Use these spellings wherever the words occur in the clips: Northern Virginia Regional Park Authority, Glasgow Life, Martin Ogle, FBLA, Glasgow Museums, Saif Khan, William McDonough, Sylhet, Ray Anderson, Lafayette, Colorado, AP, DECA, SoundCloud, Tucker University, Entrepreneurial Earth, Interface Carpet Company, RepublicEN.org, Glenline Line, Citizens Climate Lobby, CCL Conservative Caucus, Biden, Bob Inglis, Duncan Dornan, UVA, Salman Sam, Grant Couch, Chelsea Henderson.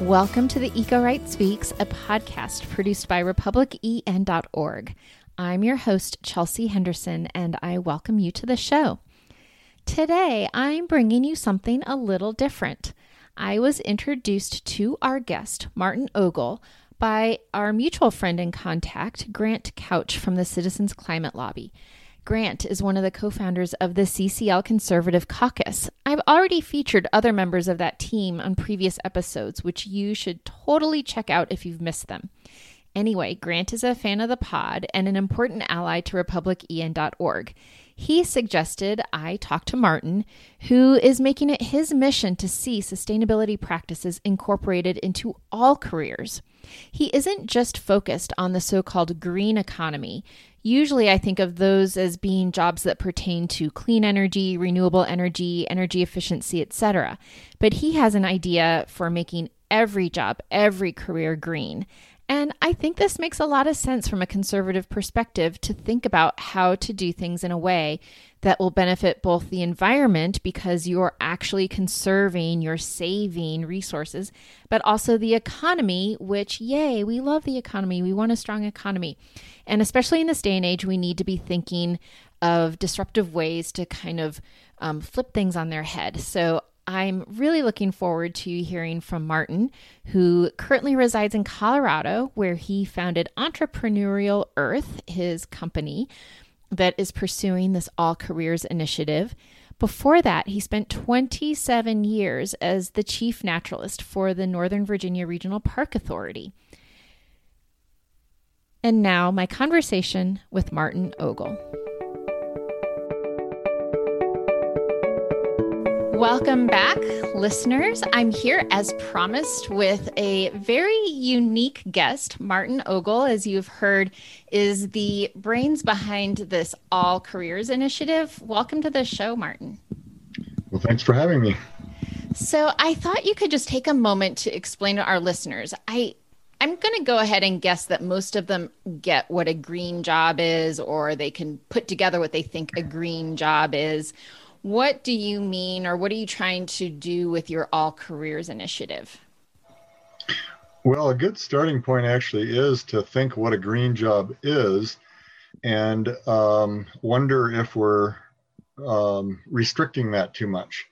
Welcome to the Eco Right Speaks, a podcast produced by RepublicEN.org. I'm your host, Chelsea Henderson, and I welcome you to the show. Today, I'm bringing you something a little different. I was introduced to our guest, Martin Ogle, by our mutual friend and contact, Grant Couch from the Citizens Climate Lobby. Grant is one of the co-founders of the CCL Conservative Caucus. I've already featured other members of that team on previous episodes, which you should totally check out if you've missed them. Anyway, Grant is a fan of the pod and an important ally to RepublicEN.org. He suggested I talk to Martin, who is making it his mission to see sustainability practices incorporated into all careers. He isn't just focused on the so-called green economy. Usually, I think of those as being jobs that pertain to clean energy, renewable energy, energy efficiency, etc. But he has an idea for making every job, every career green. And I think this makes a lot of sense from a conservative perspective to think about how to do things in a way that will benefit both the environment because you're actually conserving, you're saving resources, but also the economy, which, yay, we love the economy. We want a strong economy. And especially in this day and age, we need to be thinking of disruptive ways to kind of flip things on their head. So I'm really looking forward to hearing from Martin, who currently resides in Colorado, where he founded Entrepreneurial Earth, his company that is pursuing this all careers initiative. Before that, he spent 27 years as the chief naturalist for the Northern Virginia Regional Park Authority. And now my conversation with Martin Ogle. Welcome back, listeners. I'm here, as promised, with a very unique guest. Martin Ogle, as you've heard, is the brains behind this All Careers Initiative. Welcome to the show, Martin. Well, thanks for having me. So I thought you could just take a moment to explain to our listeners. I'm going to go ahead and guess that most of them get what a green job is, or they can put together what they think a green job is. What do you mean, or what are you trying to do with your All Careers Initiative? Well, a good starting point actually is to think what a green job is and wonder if we're restricting that too much.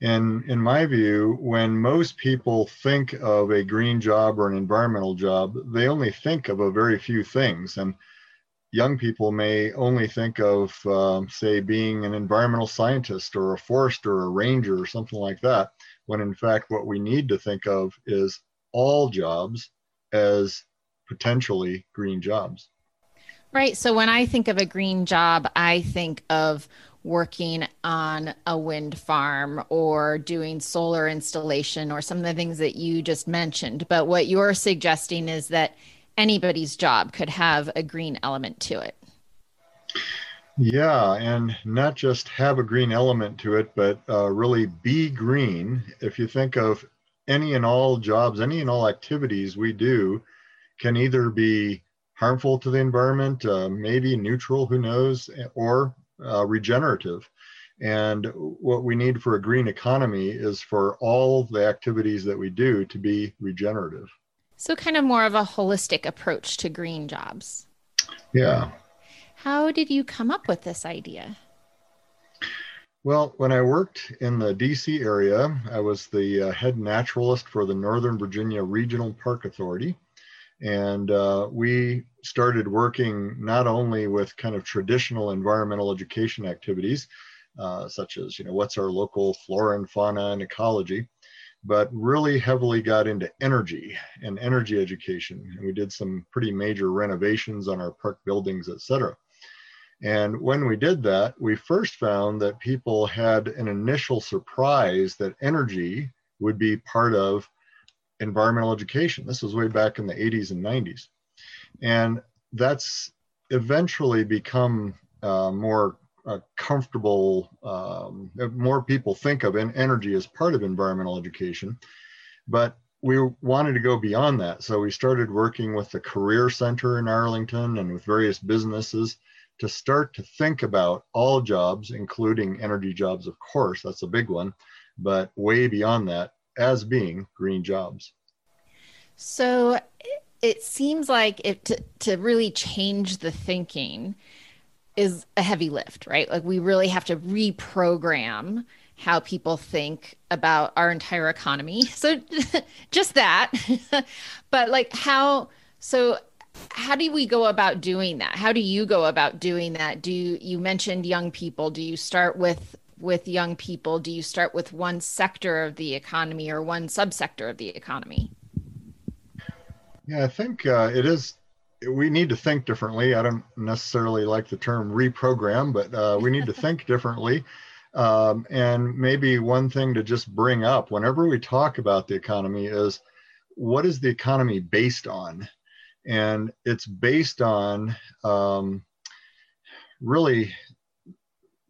And in my view, when most people think of a green job or an environmental job, they only think of a very few things. And young people may only think of, say, being an environmental scientist or a forester or a ranger or something like that, when in fact what we need to think of is all jobs as potentially green jobs. Right. So when I think of a green job, I think of working on a wind farm or doing solar installation or some of the things that you just mentioned. But what you're suggesting is that anybody's job could have a green element to it. Yeah, and not just have a green element to it, but really be green. If you think of any and all jobs, any and all activities we do can either be harmful to the environment, maybe neutral, who knows, or regenerative. And what we need for a green economy is for all the activities that we do to be regenerative. So kind of more of a holistic approach to green jobs. Yeah. How did you come up with this idea? Well, when I worked in the DC area, I was the head naturalist for the Northern Virginia Regional Park Authority. And we started working not only with kind of traditional environmental education activities, such as, you know, what's our local flora and fauna and ecology, but really heavily got into energy and energy education. And we did some pretty major renovations on our park buildings, et cetera. And when we did that, we first found that people had an initial surprise that energy would be part of environmental education. This was way back in the 80s and 90s. And that's eventually become more comfortable, more people think of energy as part of environmental education. But we wanted to go beyond that. So we started working with the Career Center in Arlington and with various businesses to start to think about all jobs, including energy jobs, of course, that's a big one, but way beyond that as being green jobs. So it seems like to really change the thinking is a heavy lift, right? Like we really have to reprogram how people think about our entire economy. So just that, but like how do we go about doing that? How do you go about doing that? You mentioned young people. Do you start with young people? Do you start with one sector of the economy or one subsector of the economy? Yeah, I think we need to think differently. I don't necessarily like the term reprogram, but we need to think differently. And maybe one thing to just bring up whenever we talk about the economy is, what is the economy based on? And it's based on really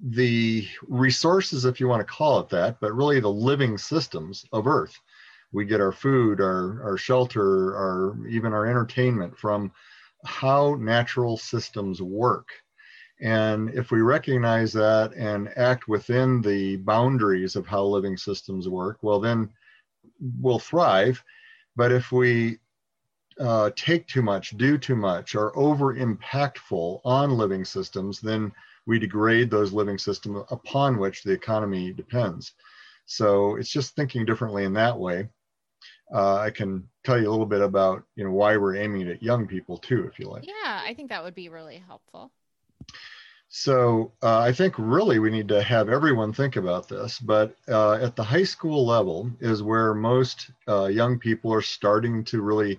the resources, if you want to call it that, but really the living systems of Earth. We get our food, our shelter, even our entertainment from how natural systems work. And if we recognize that and act within the boundaries of how living systems work, well, then we'll thrive. But if we take too much, do too much, are over impactful on living systems, then we degrade those living systems upon which the economy depends. So it's just thinking differently in that way. I can tell you a little bit about, why we're aiming it at young people too, if you like. Yeah, I think that would be really helpful. So I think really we need to have everyone think about this, but at the high school level is where most young people are starting to really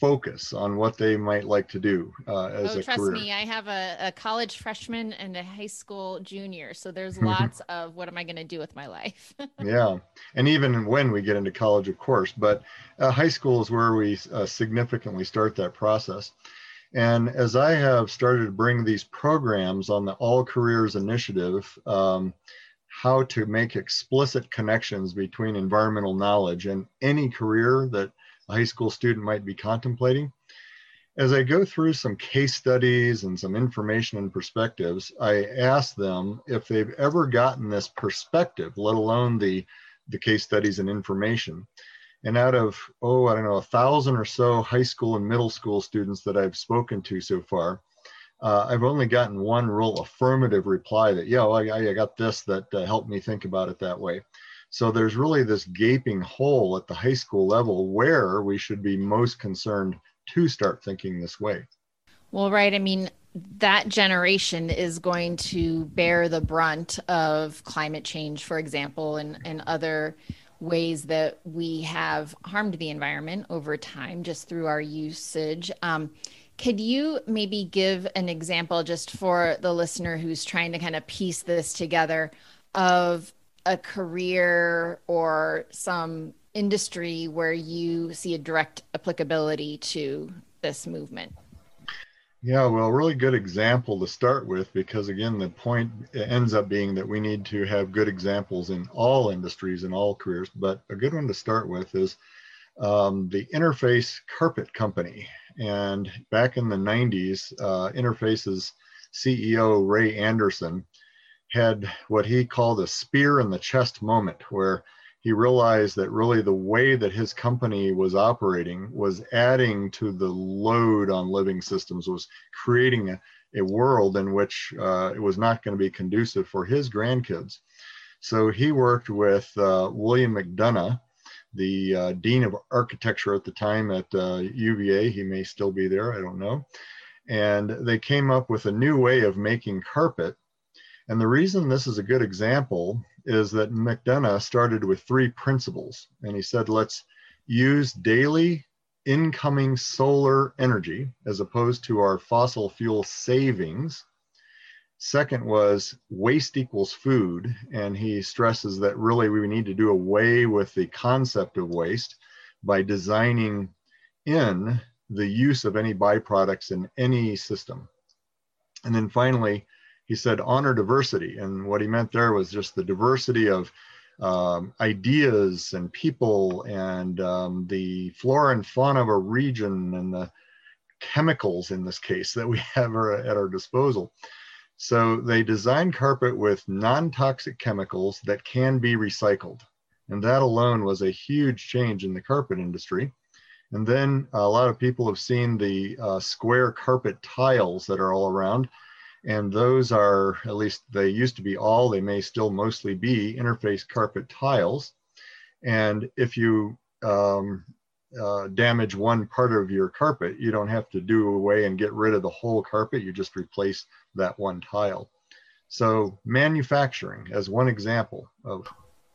focus on what they might like to do as a career. Trust me, I have a college freshman and a high school junior, so there's lots of what am I going to do with my life? Yeah, and even when we get into college, of course, but high school is where we significantly start that process. And as I have started to bring these programs on the All Careers Initiative, how to make explicit connections between environmental knowledge and any career that a high school student might be contemplating, as I go through some case studies and some information and perspectives, I ask them if they've ever gotten this perspective, let alone the case studies and information. And out of, 1,000 or so high school and middle school students that I've spoken to so far, I've only gotten one real affirmative reply that, I got this, that helped me think about it that way. So there's really this gaping hole at the high school level where we should be most concerned to start thinking this way. Well, right. I mean, that generation is going to bear the brunt of climate change, for example, and other ways that we have harmed the environment over time just through our usage. Could you maybe give an example just for the listener who's trying to kind of piece this together of a career or some industry where you see a direct applicability to this movement? Yeah, well, really good example to start with, because again, the point ends up being that we need to have good examples in all industries and all careers, but a good one to start with is the Interface Carpet Company. And back in the 90s, Interface's CEO, Ray Anderson, had what he called a spear in the chest moment, where he realized that really the way that his company was operating was adding to the load on living systems, was creating a world in which it was not going to be conducive for his grandkids. So he worked with William McDonough, the Dean of Architecture at the time at UVA. He may still be there, I don't know. And they came up with a new way of making carpet. And the reason this is a good example is that McDonough started with three principles. And he said, let's use daily incoming solar energy as opposed to our fossil fuel savings. Second was waste equals food. And he stresses that really we need to do away with the concept of waste by designing in the use of any byproducts in any system. And then finally, he said, honor diversity. And what he meant there was just the diversity of ideas and people and the flora and fauna of a region and the chemicals in this case that we have at our disposal. So they designed carpet with non-toxic chemicals that can be recycled. And that alone was a huge change in the carpet industry. And then a lot of people have seen the square carpet tiles that are all around. And those are, at least they used to be all, they may still mostly be Interface Carpet tiles. And if you damage one part of your carpet, you don't have to do away and get rid of the whole carpet, you just replace that one tile. So manufacturing as one example of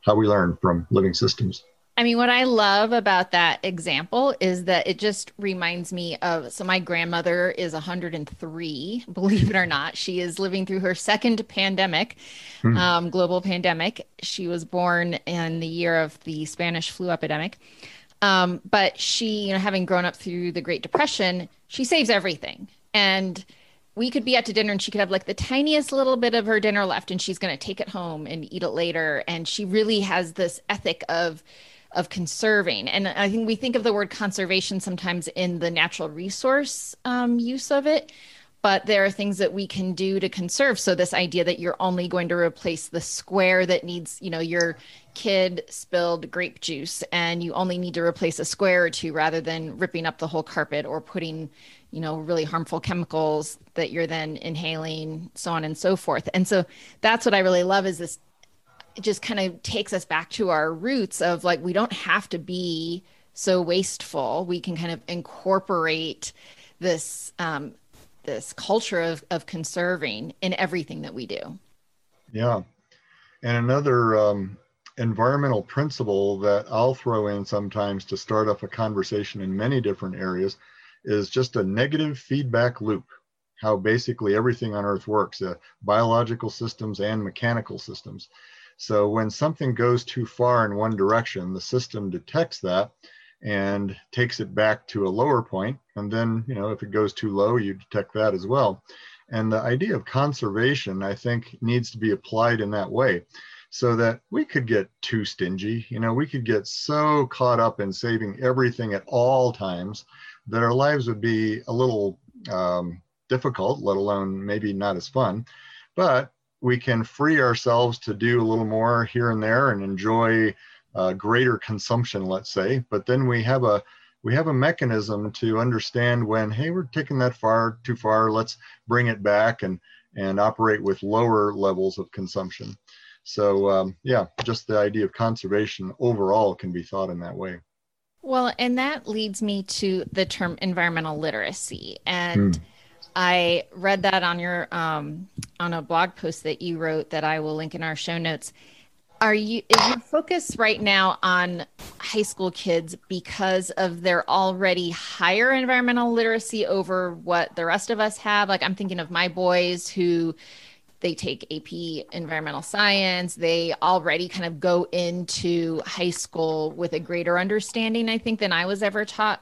how we learn from living systems. I mean, what I love about that example is that it just reminds me of, so my grandmother is 103, believe it or not. She is living through her second pandemic, global pandemic. She was born in the year of the Spanish flu epidemic. But she, you know, having grown up through the Great Depression, she saves everything. And we could be out to dinner and she could have like the tiniest little bit of her dinner left and she's going to take it home and eat it later. And she really has this ethic of conserving. And I think we think of the word conservation sometimes in the natural resource use of it, but there are things that we can do to conserve. So this idea that you're only going to replace the square that needs, you know, your kid spilled grape juice and you only need to replace a square or two rather than ripping up the whole carpet or putting, you know, really harmful chemicals that you're then inhaling, so on and so forth. And so that's what I really love is this, it just kind of takes us back to our roots of like, we don't have to be so wasteful. We can kind of incorporate this, this culture of conserving in everything that we do. Yeah. And another environmental principle that I'll throw in sometimes to start off a conversation in many different areas is just a negative feedback loop, how basically everything on Earth works, biological systems and mechanical systems. So when something goes too far in one direction, the system detects that and takes it back to a lower point. And then, you know, if it goes too low, you detect that as well. And the idea of conservation, I think, needs to be applied in that way so that we could get too stingy. You know, we could get so caught up in saving everything at all times that our lives would be a little difficult, let alone maybe not as fun. But we can free ourselves to do a little more here and there and enjoy greater consumption, let's say. But then we have a mechanism to understand when, hey, we're taking that far too far, let's bring it back and operate with lower levels of consumption. So yeah, just the idea of conservation overall can be thought in that way. Well, and that leads me to the term environmental literacy. And I read that on your on a blog post that you wrote that I will link in our show notes. Is your focus right now on high school kids because of their already higher environmental literacy over what the rest of us have? Like I'm thinking of my boys who they take AP environmental science. They already kind of go into high school with a greater understanding, I think, than I was ever taught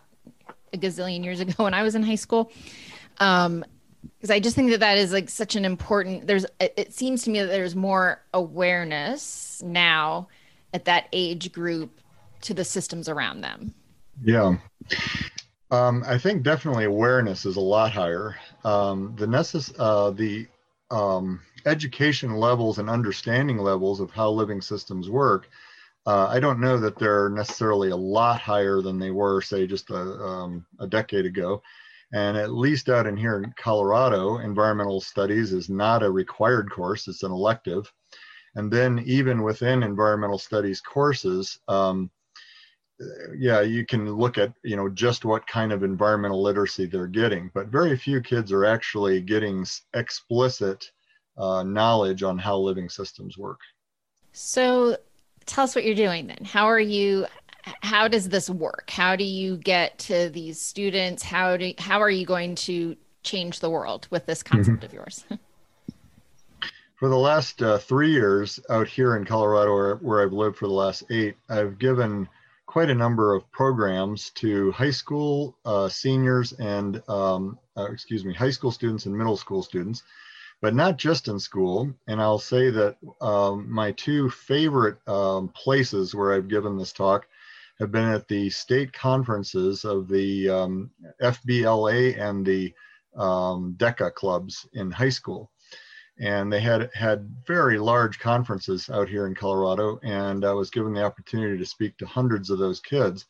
a gazillion years ago when I was in high school. Because I just think that is like such an important, it seems to me that there's more awareness now at that age group to the systems around them. Yeah. I think definitely awareness is a lot higher. The education levels and understanding levels of how living systems work, I don't know that they're necessarily a lot higher than they were, say, just a decade ago. And at least out in here in Colorado, environmental studies is not a required course, it's an elective. And then even within environmental studies courses, yeah, you can look at, you know, just what kind of environmental literacy they're getting, but very few kids are actually getting explicit knowledge on how living systems work. So tell us what you're doing then. How does this work? How do you get to these students? How are you going to change the world with this concept of yours? For the last 3 years out here in Colorado, where I've lived for the last 8, I've given quite a number of programs to high school seniors and, high school students and middle school students, but not just in school. And I'll say that my two favorite places where I've given this talk have been at the state conferences of the FBLA and the DECA clubs in high school. And they had very large conferences out here in Colorado, and I was given the opportunity to speak to hundreds of those kids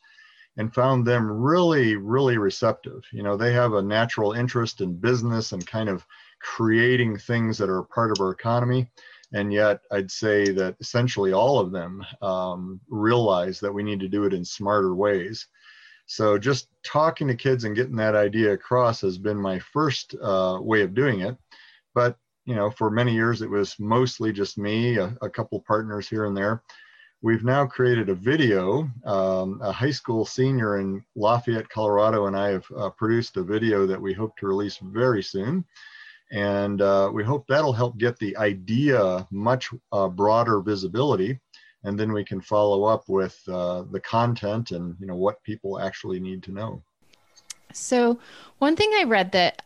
and found them really, really receptive. You know, they have a natural interest in business and kind of creating things that are part of our economy. And yet I'd say that essentially all of them realize that we need to do it in smarter ways. So just talking to kids and getting that idea across has been my first way of doing it. But you know, for many years, it was mostly just me, a couple partners here and there. We've now created a video. A high school senior in Lafayette, Colorado, and I have produced a video that we hope to release very soon. And we hope that'll help get the idea much broader visibility. And then we can follow up with the content and, you know, what people actually need to know. So one thing I read that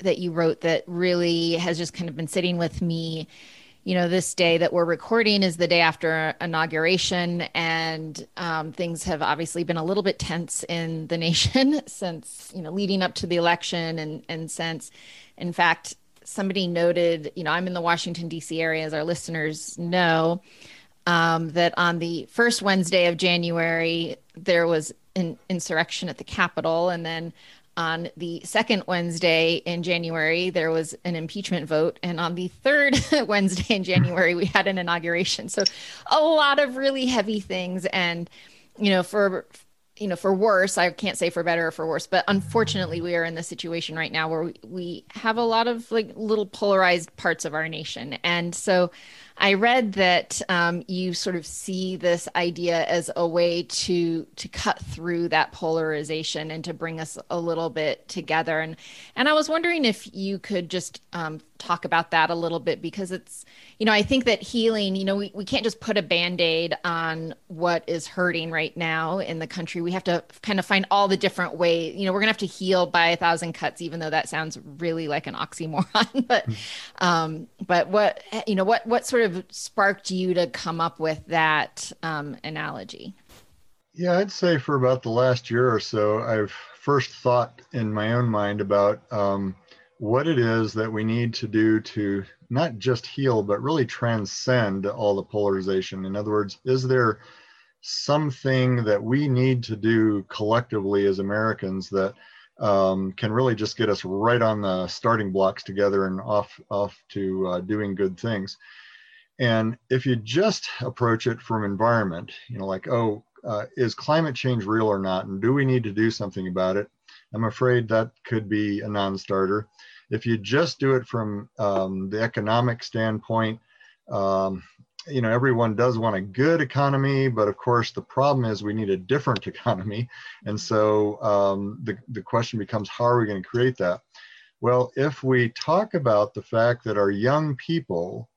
that you wrote that really has just kind of been sitting with me, you know, this day that we're recording is the day after inauguration, and things have obviously been a little bit tense in the nation since, you know, leading up to the election and since. In fact, somebody noted, you know, I'm in the Washington DC area, as our listeners know, that on the first Wednesday of January, there was an insurrection at the Capitol, and then on the second Wednesday in January, there was an impeachment vote. And on the third Wednesday in January, we had an inauguration. So a lot of really heavy things. And, you know, for worse, I can't say for better or for worse, but unfortunately, we are in the situation right now where we have a lot of like little polarized parts of our nation. And so I read that you sort of see this idea as a way to cut through that polarization and to bring us a little bit together. And I was wondering if you could just talk about that a little bit, because it's, you know, I think that healing, you know, we can't just put a Band-Aid on what is hurting right now in the country. We have to kind of find all the different ways, you know, we're going to have to heal by 1,000 cuts, even though that sounds really like an oxymoron. But what, you know, what sort of sparked you to come up with that analogy? Yeah, I'd say for about the last year or so, I've first thought in my own mind about what it is that we need to do to not just heal, but really transcend all the polarization. In other words, is there something that we need to do collectively as Americans that can really just get us right on the starting blocks together and off to doing good things? And if you just approach it from environment, you know, like, is climate change real or not? And do we need to do something about it? I'm afraid that could be a non-starter. If you just do it from the economic standpoint, you know, everyone does want a good economy, but of course the problem is we need a different economy. And so the question becomes, how are we going to create that? Well, if we talk about the fact that our young people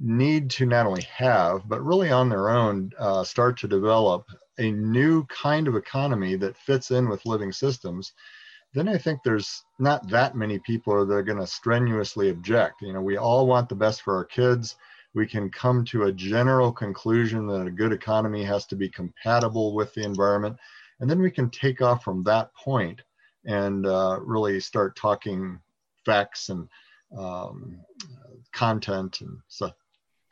need to not only have, but really on their own, start to develop a new kind of economy that fits in with living systems, then I think there's not that many people that are going to strenuously object. You know, we all want the best for our kids. We can come to a general conclusion that a good economy has to be compatible with the environment. And then we can take off from that point and really start talking facts and content and stuff.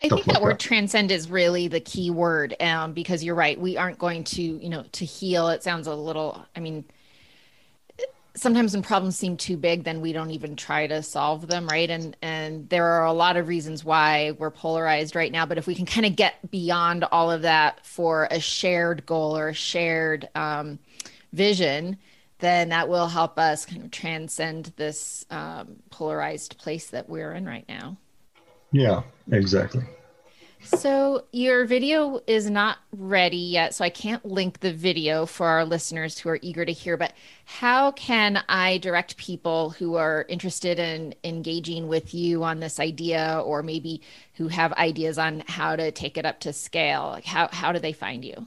I think that word transcend is really the key word, because you're right. We aren't going to, you know, to heal. It sounds a little, I mean, sometimes when problems seem too big, then we don't even try to solve them, right? And there are a lot of reasons why we're polarized right now. But if we can kind of get beyond all of that for a shared goal or a shared vision, then that will help us kind of transcend this polarized place that we're in right now. Yeah, exactly. So your video is not ready yet, so I can't link the video for our listeners who are eager to hear, but how can I direct people who are interested in engaging with you on this idea, or maybe who have ideas on how to take it up to scale? Like how do they find you?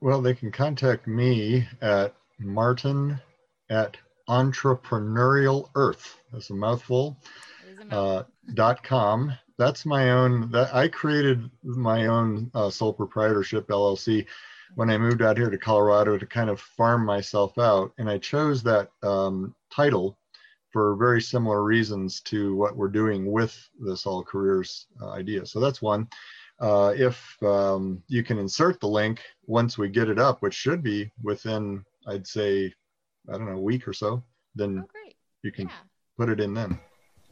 Well, they can contact me at martin@entrepreneurialearth, that's a mouthful, .com. That's my own, I created my own sole proprietorship LLC when I moved out here to Colorado to kind of farm myself out. And I chose that title for very similar reasons to what we're doing with this all careers idea. So that's one. If you can insert the link once we get it up, which should be within, I'd say, I don't know, a week or so, then you can put it in then.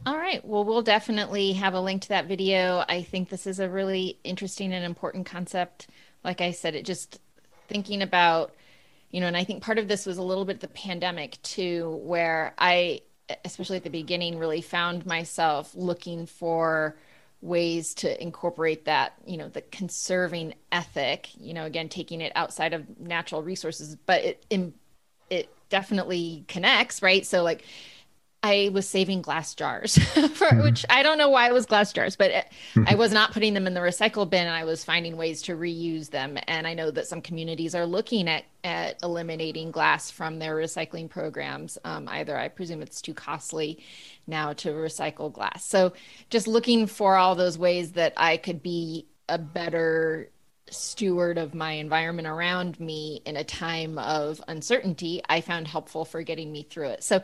All right. Well, we'll definitely have a link to that video. I think this is a really interesting and important concept. Like I said, it just thinking about, you know, and I think part of this was a little bit the pandemic too, where I, especially at the beginning, really found myself looking for ways to incorporate that, you know, the conserving ethic, you know, again, taking it outside of natural resources, but it definitely connects, right? So like I was saving glass jars, which I don't know why it was glass jars, but I was not putting them in the recycle bin. And I was finding ways to reuse them. And I know that some communities are looking at eliminating glass from their recycling programs. Either I presume it's too costly now to recycle glass. So just looking for all those ways that I could be a better steward of my environment around me in a time of uncertainty, I found helpful for getting me through it. So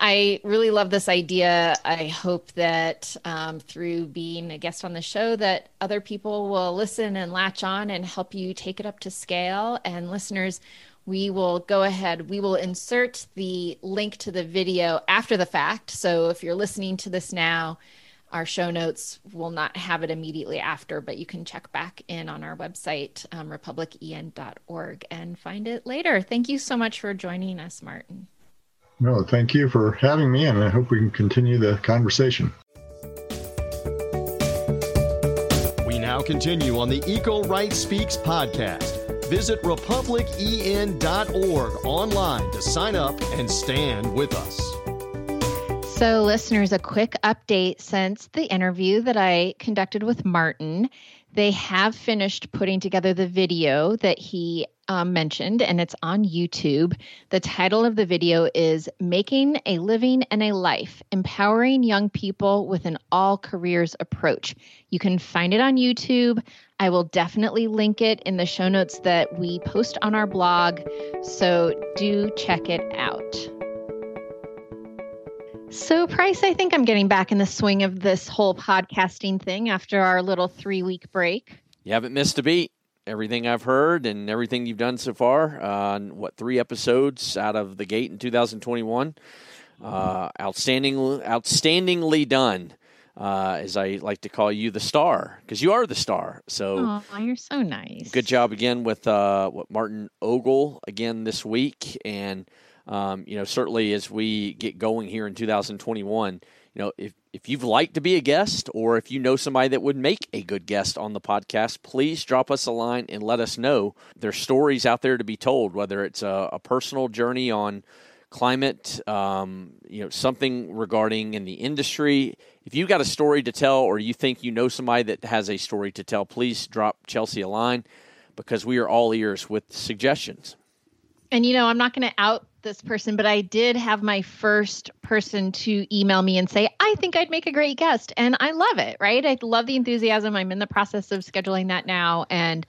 I really love this idea. I hope that through being a guest on the show that other people will listen and latch on and help you take it up to scale. And listeners, we will go ahead, we will insert the link to the video after the fact. So if you're listening to this now, our show notes will not have it immediately after, but you can check back in on our website, RepublicEN.org, and find it later. Thank you so much for joining us, Martin. No, thank you for having me, and I hope we can continue the conversation. We now continue on the Eco Right Speaks podcast. Visit RepublicEN.org online to sign up and stand with us. So listeners, a quick update since the interview that I conducted with Martin. They have finished putting together the video that he mentioned, and it's on YouTube. The title of the video is Making a Living and a Life, Empowering Young People with an All Careers Approach. You can find it on YouTube. I will definitely link it in the show notes that we post on our blog, so do check it out. So, Price, I think I'm getting back in the swing of this whole podcasting thing after our little 3-week break. You haven't missed a beat. Everything I've heard and everything you've done so far on, 3 episodes out of the gate in 2021. Outstandingly done, as I like to call you the star, because you are the star. So, oh, you're so nice. Good job again with Martin Ogle again this week. And you know, certainly as we get going here in 2021, you know, if you've liked to be a guest or if you know somebody that would make a good guest on the podcast, please drop us a line and let us know. There's stories out there to be told, whether it's a personal journey on climate, you know, something regarding in the industry. If you've got a story to tell or you think you know somebody that has a story to tell, please drop Chelsea a line because we are all ears with suggestions. And, you know, I'm not going to out this person, but I did have my first person to email me and say, I think I'd make a great guest. And I love it, right? I love the enthusiasm. I'm in the process of scheduling that now. And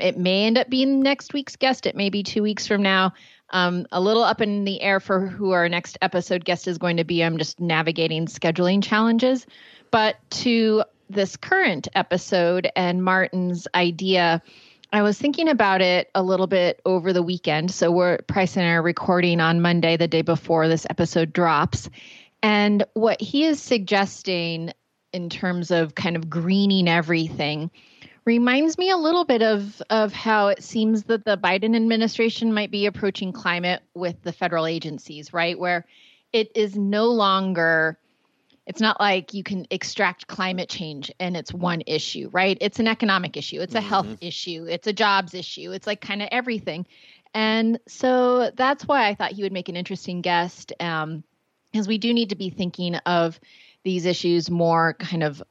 it may end up being next week's guest. It may be 2 weeks from now. A little up in the air for who our next episode guest is going to be. I'm just navigating scheduling challenges. But to this current episode and Martin's idea, I was thinking about it a little bit over the weekend. So Price and I are recording on Monday, the day before this episode drops. And what he is suggesting in terms of kind of greening everything reminds me a little bit of how it seems that the Biden administration might be approaching climate with the federal agencies, right? Where it is no longer... It's not like you can extract climate change and it's one issue, right? It's an economic issue. It's a health issue. It's a jobs issue. It's like kind of everything. And so that's why I thought he would make an interesting guest, because we do need to be thinking of these issues more kind of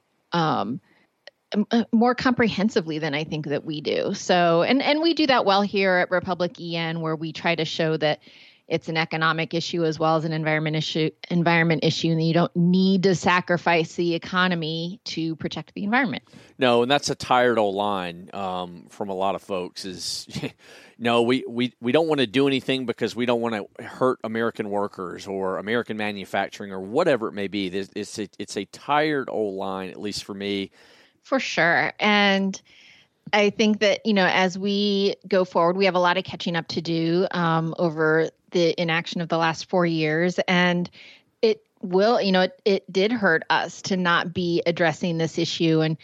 more comprehensively than I think that we do. So, and we do that well here at Republic EN, where we try to show that it's an economic issue as well as an environment issue, and you don't need to sacrifice the economy to protect the environment. No, and that's a tired old line from a lot of folks is, no, we don't want to do anything because we don't want to hurt American workers or American manufacturing or whatever it may be. It's a tired old line, at least for me. For sure. And I think that, you know, as we go forward, we have a lot of catching up to do over the inaction of the last 4 years. And it will, you know, it did hurt us to not be addressing this issue. And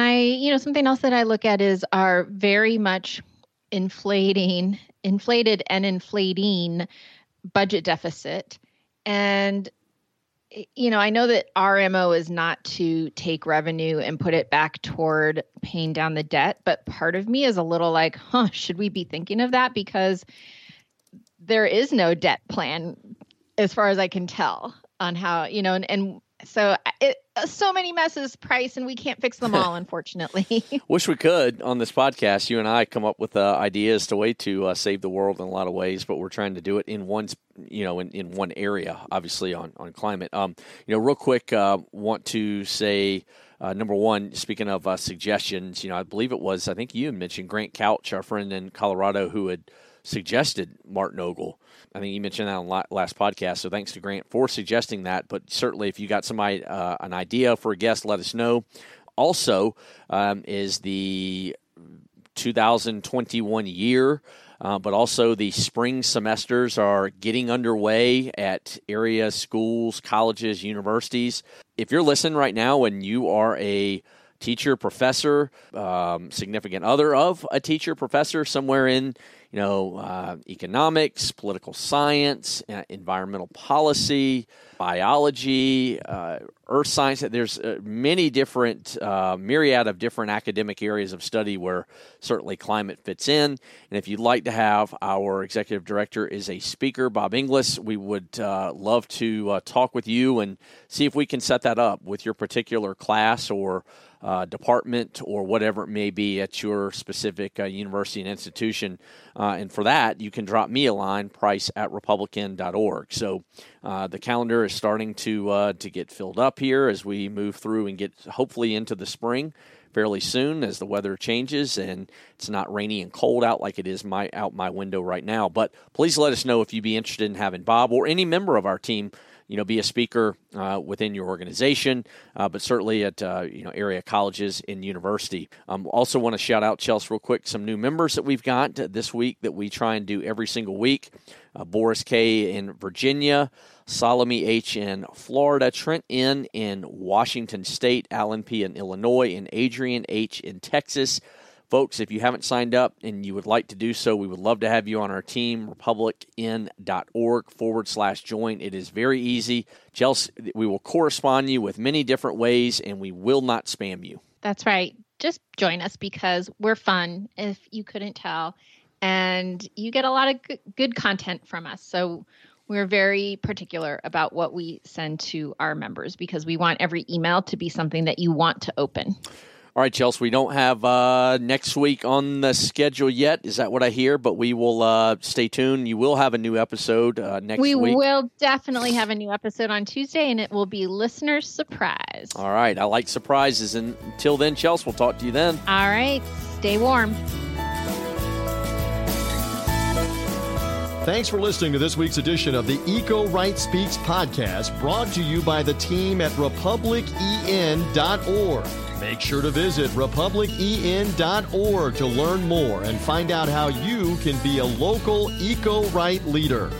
I, you know, something else that I look at is our very much inflating budget deficit. And you know, I know that our MO is not to take revenue and put it back toward paying down the debt, but part of me is a little like, should we be thinking of that? Because there is no debt plan, as far as I can tell, on how, you know, and so so many messes, Price, and we can't fix them all, unfortunately. Wish we could on this podcast. You and I come up with ideas to way to save the world in a lot of ways, but we're trying to do it in one, you know, in one area, obviously on climate. You know, real quick, want to say. Number one, speaking of suggestions, you know, I think you mentioned Grant Couch, our friend in Colorado, who had suggested Martin Ogle. I think you mentioned that on last podcast. So thanks to Grant for suggesting that. But certainly, if you got somebody an idea for a guest, let us know. Also, is the 2021 year. But also the spring semesters are getting underway at area schools, colleges, universities. If you're listening right now and you are a teacher, professor, significant other of a teacher, professor, somewhere in, you know, economics, political science, environmental policy, biology, earth science. There's many different myriad of different academic areas of study where certainly climate fits in. And if you'd like to have our executive director is a speaker, Bob Inglis, we would love to talk with you and see if we can set that up with your particular class or department or whatever it may be at your specific university and institution. And for that, you can drop me a line, price@republican.org. So the calendar is starting to get filled up here as we move through and get hopefully into the spring fairly soon as the weather changes and it's not rainy and cold out like it is out my window right now. But please let us know if you'd be interested in having Bob or any member of our team, you know, be a speaker within your organization, but certainly at, you know, area colleges and university. Also want to shout out, Chelsea, real quick, some new members that we've got this week that we try and do every single week. Boris K. in Virginia, Salome H. in Florida, Trent N. in Washington State, Alan P. in Illinois, and Adrian H. in Texas. Folks, if you haven't signed up and you would like to do so, we would love to have you on our team, republicen.org/join. It is very easy. Chelsea, we will correspond you with many different ways, and we will not spam you. That's right. Just join us because we're fun, if you couldn't tell, and you get a lot of good content from us. So we're very particular about what we send to our members because we want every email to be something that you want to open. All right, Chelsea, we don't have next week on the schedule yet. Is that what I hear? But we will stay tuned. You will have a new episode next week. We will definitely have a new episode on Tuesday, and it will be listener surprise. All right. I like surprises. And until then, Chelsea, we'll talk to you then. All right. Stay warm. Thanks for listening to this week's edition of the Eco Right Speaks podcast, brought to you by the team at RepublicEN.org. Make sure to visit RepublicEN.org to learn more and find out how you can be a local Eco-Right leader.